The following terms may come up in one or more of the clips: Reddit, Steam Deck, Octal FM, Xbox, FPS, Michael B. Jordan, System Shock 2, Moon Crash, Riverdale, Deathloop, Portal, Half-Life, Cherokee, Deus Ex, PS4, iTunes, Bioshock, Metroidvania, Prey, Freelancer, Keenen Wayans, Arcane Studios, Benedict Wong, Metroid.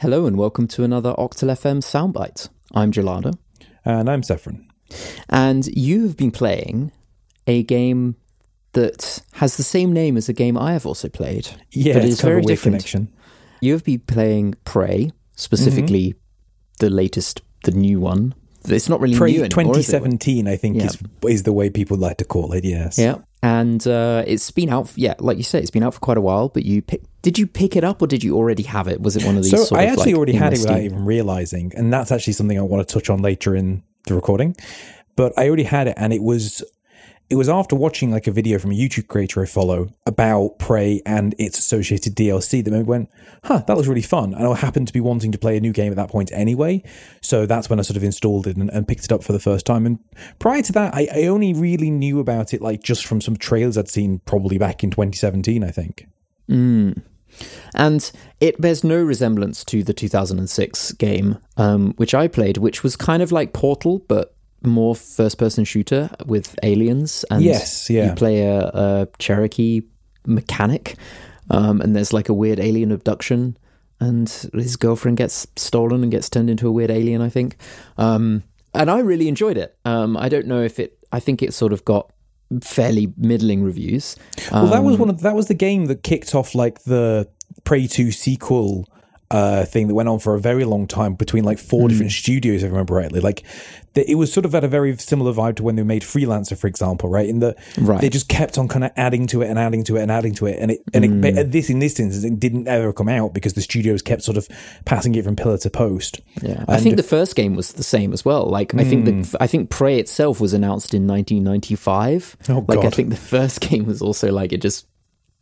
Hello and welcome to another Octal FM Soundbite. I'm Gelada. And I'm Saffron. And you have been playing a game that has the same name as a game I have also played. Yeah, but it's very different. Connection. You have been playing Prey, specifically the latest, the new one. It's not really Prey new anymore, 2017, I think, is the way people like to call it, yes. Yeah. And it's been out, like you said, it's been out for quite a while, but did you pick it up or did you already have it? Was it one of these? So I actually already had it without even realizing, and that's actually something I want to touch on later in the recording. But I already had it, and it was after watching like a video from a YouTube creator I follow about Prey and its associated DLC that made me went, that looks really fun. And I happened to be wanting to play a new game at that point anyway. So that's when I sort of installed it and picked it up for the first time. And prior to that, I only really knew about it like just from some trailers I'd seen probably back in 2017, I think. Mm. And it bears no resemblance to the 2006 game, which I played, which was kind of like Portal, but more first-person shooter with aliens, and you play a Cherokee mechanic, and there's like a weird alien abduction, and his girlfriend gets stolen and gets turned into a weird alien, I think. And I really enjoyed it. I don't know if I think it sort of got fairly middling reviews. Well, that was the game that kicked off like the Prey 2 sequel thing that went on for a very long time between like four different studios, if I remember rightly. Like it was sort of at a very similar vibe to when they made Freelancer, for example, right? In that they just kept on kind of adding to it and adding to it and adding to it, in this instance it didn't ever come out because the studios kept sort of passing it from pillar to post. Yeah, I think the first game was the same as well. Like I think Prey itself was announced in 1995. Oh, like God. I think the first game was also like it just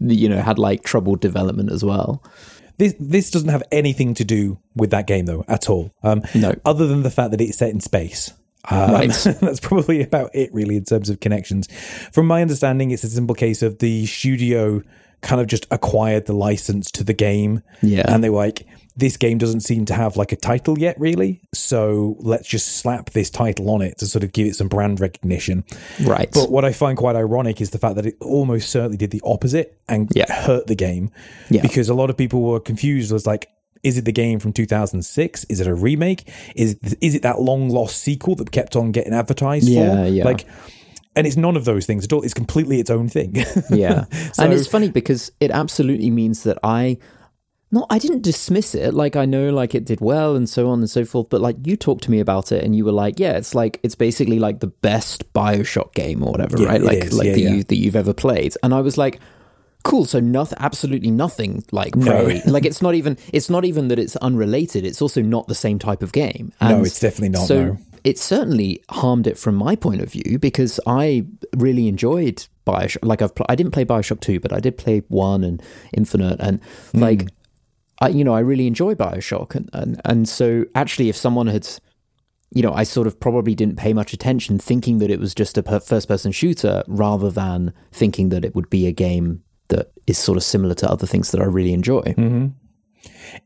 had like troubled development as well. This doesn't have anything to do with that game, though, at all. No. Other than the fact that it's set in space. Right. That's probably about it, really, in terms of connections. From my understanding, it's a simple case of the studio kind of just acquired the license to the game. Yeah. And they were like, this game doesn't seem to have like a title yet, really. So let's just slap this title on it to sort of give it some brand recognition. Right. But what I find quite ironic is the fact that it almost certainly did the opposite and hurt the game. Yeah. Because a lot of people were confused. It was like, is it the game from 2006? Is it a remake? Is it that long lost sequel that kept on getting advertised for? Yeah. Like, and it's none of those things at all. It's completely its own thing. Yeah. So, and it's funny because it absolutely means that I didn't dismiss it. Like, I know, like, it did well and so on and so forth. But, like, you talked to me about it and you were like, yeah, it's like, it's basically like the best Bioshock game or whatever, right? That you've ever played. And I was like, cool. So absolutely nothing like Prey. No. Like, it's not even that it's unrelated. It's also not the same type of game. And no, it's definitely not. So it certainly harmed it from my point of view because I really enjoyed Bioshock. Like, I didn't play Bioshock 2, but I did play 1 and Infinite and like, I really enjoy Bioshock. And so actually if someone had, I sort of probably didn't pay much attention thinking that it was just a first-person shooter rather than thinking that it would be a game that is sort of similar to other things that I really enjoy. Mm-hmm.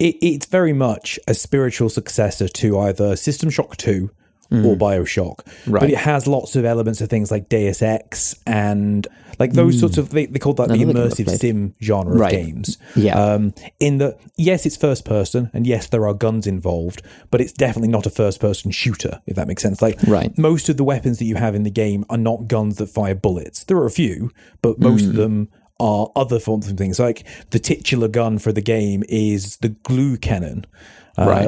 It's very much a spiritual successor to either System Shock 2 or Bioshock. Right. But it has lots of elements of things like Deus Ex and like those sorts of, they call that the immersive sim genre of games. Yeah. In that, yes, it's first person and yes, there are guns involved, but it's definitely not a first person shooter, if that makes sense. Like most of the weapons that you have in the game are not guns that fire bullets. There are a few, but most of them are other forms of things. Like the titular gun for the game is the glue cannon.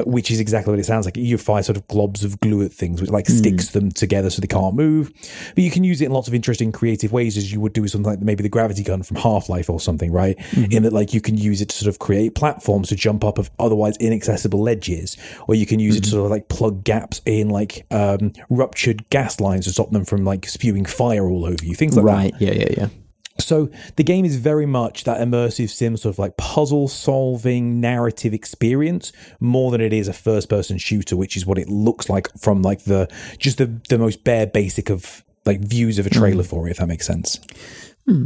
Which is exactly what it sounds like. You fire sort of globs of glue at things, which like sticks them together so they can't move. But you can use it in lots of interesting creative ways, as you would do with something like maybe the gravity gun from Half-Life or something, right? Mm-hmm. In that like you can use it to sort of create platforms to jump up of otherwise inaccessible ledges, or you can use it to sort of like plug gaps in like ruptured gas lines to stop them from like spewing fire all over you, things like that. Right, yeah. So the game is very much that immersive sim sort of like puzzle-solving narrative experience more than it is a first-person shooter, which is what it looks like from like the most bare basic of like views of a trailer for it, if that makes sense.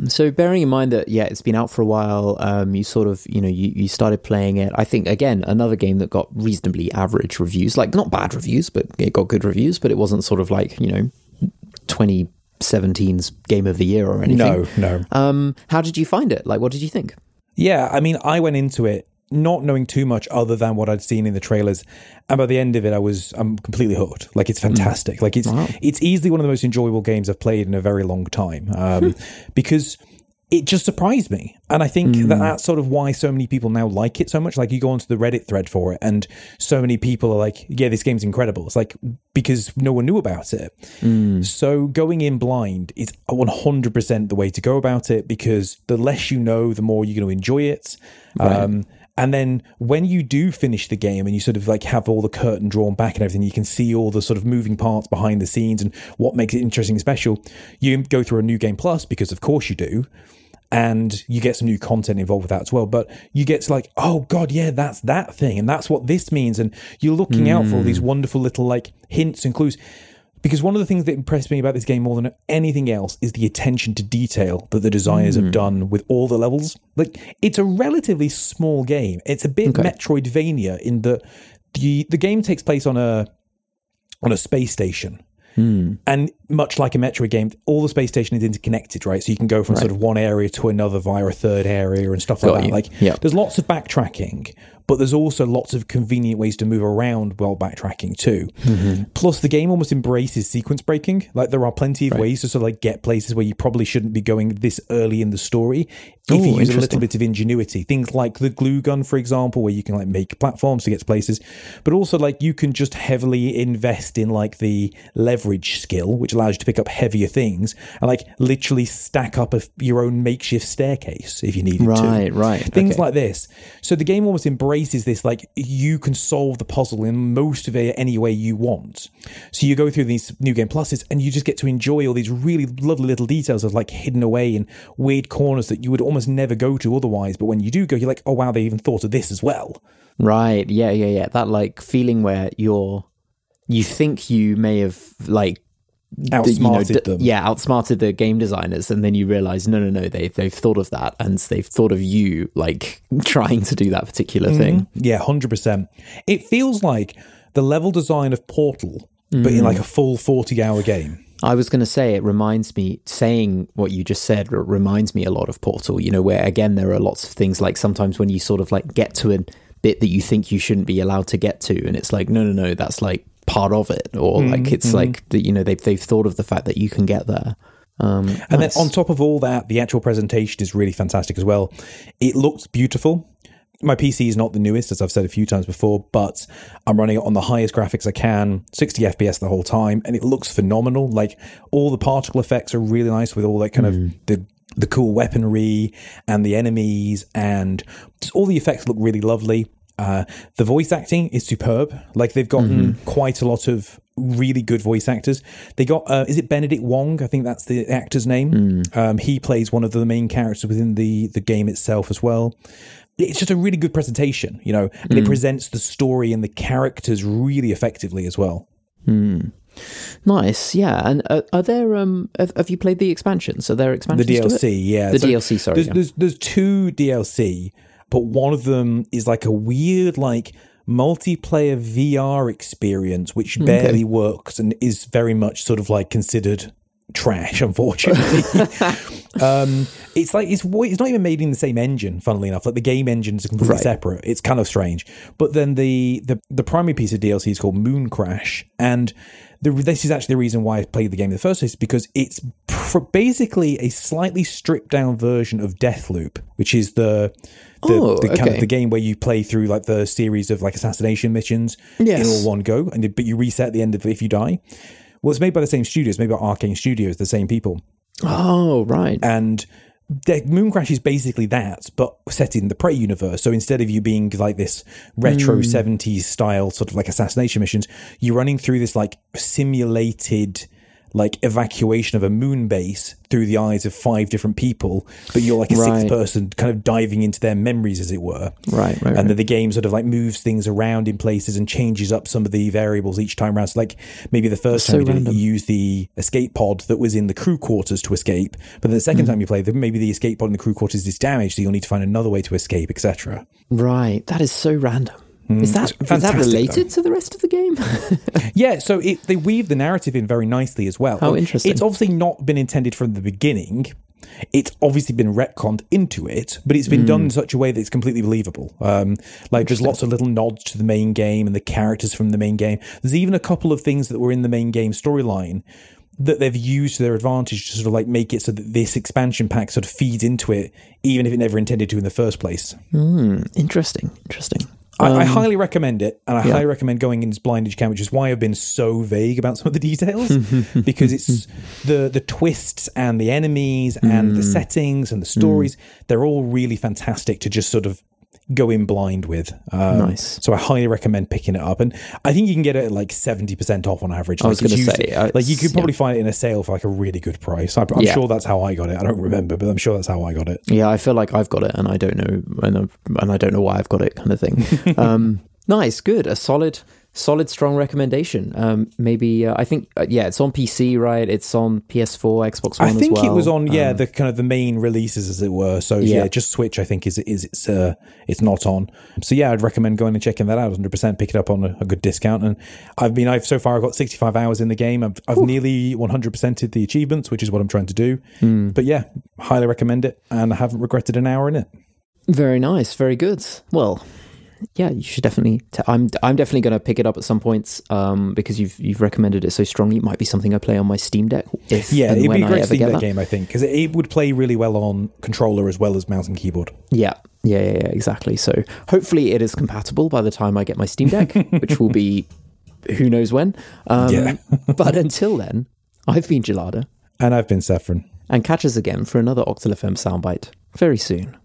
So bearing in mind that, it's been out for a while, you sort of, you started playing it. I think, again, another game that got reasonably average reviews, like not bad reviews, but it got good reviews, but it wasn't sort of like, 2017's game of the year or anything. No. How did you find it? Like, what did you think? I went into it not knowing too much other than what I'd seen in the trailers, and by the end of it, I'm completely hooked. Like, it's fantastic. Like, it's easily one of the most enjoyable games I've played in a very long time, because it just surprised me. And I think that's sort of why so many people now like it so much. Like, you go onto the Reddit thread for it, and so many people are like, yeah, this game's incredible. It's like, because no one knew about it. So going in blind is 100% the way to go about it, because the less you know, the more you're going to enjoy it. Right. And then when you do finish the game and you sort of like have all the curtain drawn back and everything, you can see all the sort of moving parts behind the scenes and what makes it interesting and special. You go through a new game plus, because of course you do. And you get some new content involved with that as well. But you get to like, oh God, yeah, that's that thing. And that's what this means. And you're looking out for all these wonderful little like hints and clues. Because one of the things that impressed me about this game more than anything else is the attention to detail that the designers have done with all the levels. Like, it's a relatively small game. It's a bit Metroidvania in that the game takes place on a space station. And much like a Metroid game, all the space station is interconnected, right? So you can go from sort of one area to another via a third area and stuff like that. Like, there's lots of backtracking, but there's also lots of convenient ways to move around while backtracking too. Plus, the game almost embraces sequence breaking. Like, there are plenty of ways to sort of like get places where you probably shouldn't be going this early in the story if you use a little bit of ingenuity. Things like the glue gun, for example, where you can like make platforms to get to places, but also like you can just heavily invest in like the leverage skill, which allows you to pick up heavier things and like literally stack up your own makeshift staircase if you needed to. Right. Things like this. So the game almost embraces this, like you can solve the puzzle in most of it any way you want. So you go through these new game pluses and you just get to enjoy all these really lovely little details of like hidden away in weird corners that you would almost never go to otherwise. But when you do go, you're like, oh wow, they even thought of this as well. Right. Yeah. That like feeling where you think you may have like outsmarted them. Yeah, outsmarted the game designers, and then you realize no, they've thought of that, and they've thought of you like trying to do that particular thing. Yeah, 100%. It feels like the level design of Portal, but in like a full 40-hour game. I was going to say, saying what you just said reminds me a lot of Portal, you know, where again there are lots of things like sometimes when you sort of like get to a bit that you think you shouldn't be allowed to get to, and it's like no, that's like part of it, or like it's like the, you know, they've thought of the fact that you can get there. And then on top of all that, the actual presentation is really fantastic as well. It looks beautiful. My PC is not the newest, as I've said a few times before, but I'm running it on the highest graphics I can, 60 FPS the whole time, and it looks phenomenal. Like, all the particle effects are really nice with all that kind of the cool weaponry and the enemies, and just all the effects look really lovely. The voice acting is superb. Like, they've gotten quite a lot of really good voice actors. They got is it Benedict Wong? I think that's the actor's name. He plays one of the main characters within the game itself as well. It's just a really good presentation, you know, and it presents the story and the characters really effectively as well. Nice, yeah. And are there have you played the expansions? Are there expansions? The DLC, yeah. The DLC, sorry. There's two DLC. But one of them is like a weird, like multiplayer VR experience, which barely works and is very much sort of like considered trash, unfortunately. It's like it's not even made in the same engine, funnily enough. Like, the game engines are completely separate. It's kind of strange. But then the primary piece of DLC is called Moon Crash, and this is actually the reason why I played the game in the first place, because it's basically a slightly stripped down version of Deathloop, which is the kind of the game where you play through like the series of like assassination missions in all one go, and but you reset at the end of if you die. Well, it's made by the same studios, made by Arcane Studios, the same people. Oh, right. And Moon Crash is basically that, but set in the Prey universe. So instead of you being like this retro 70s style sort of like assassination missions, you're running through this like simulated like evacuation of a moon base through the eyes of 5 different people, but you're like a sixth person kind of diving into their memories, as it were. Right. And then the game sort of like moves things around in places and changes up some of the variables each time around. So like maybe the first time you did it, you used the escape pod that was in the crew quarters to escape, but the second time you play, maybe the escape pod in the crew quarters is damaged, so you'll need to find another way to escape, etc. Right. That is so random. Is that related to the rest of the game? Yeah, so they weave the narrative in very nicely as well. How interesting. It's obviously not been intended from the beginning, It's obviously been retconned into it, but it's been done in such a way that it's completely believable. Like there's lots of little nods to the main game and the characters from the main game. There's even a couple of things that were in the main game storyline that they've used to their advantage to sort of like make it so that this expansion pack sort of feeds into it, even if it never intended to in the first place. Interesting. I highly recommend it, and I highly recommend going in as blind as you can, which is why I've been so vague about some of the details, because it's the twists and the enemies and the settings and the stories, they're all really fantastic to just sort of go in blind with. Nice. So I highly recommend picking it up, and I think you can get it at like 70% off on average. I was going to say, like you could probably find it in a sale for like a really good price. I'm sure that's how I got it. I don't remember, but I'm sure that's how I got it. Yeah, I feel like I've got it, and I don't know, and I don't know why I've got it, kind of thing. Nice, good, a solid, strong recommendation. Maybe I think it's on PC, right? It's on PS4, Xbox One. I think as well. It was on the kind of the main releases, as it were. So just Switch. I think it's not on. So yeah, I'd recommend going and checking that out. 100%, pick it up on a good discount. And I've so far I've got 65 hours in the game. I've nearly 100%ed the achievements, which is what I'm trying to do. But yeah, highly recommend it, and I haven't regretted an hour in it. Very nice, very good. Well. Yeah, you should definitely. I'm definitely going to pick it up at some points because you've recommended it so strongly. It might be something I play on my Steam Deck. It'd be great Steam Deck game, I think, because it would play really well on controller as well as mouse and keyboard. Yeah, exactly. So hopefully it is compatible by the time I get my Steam Deck, which will be who knows when. But until then, I've been Gelada, and I've been Saffron, and catch us again for another Octal FM soundbite very soon.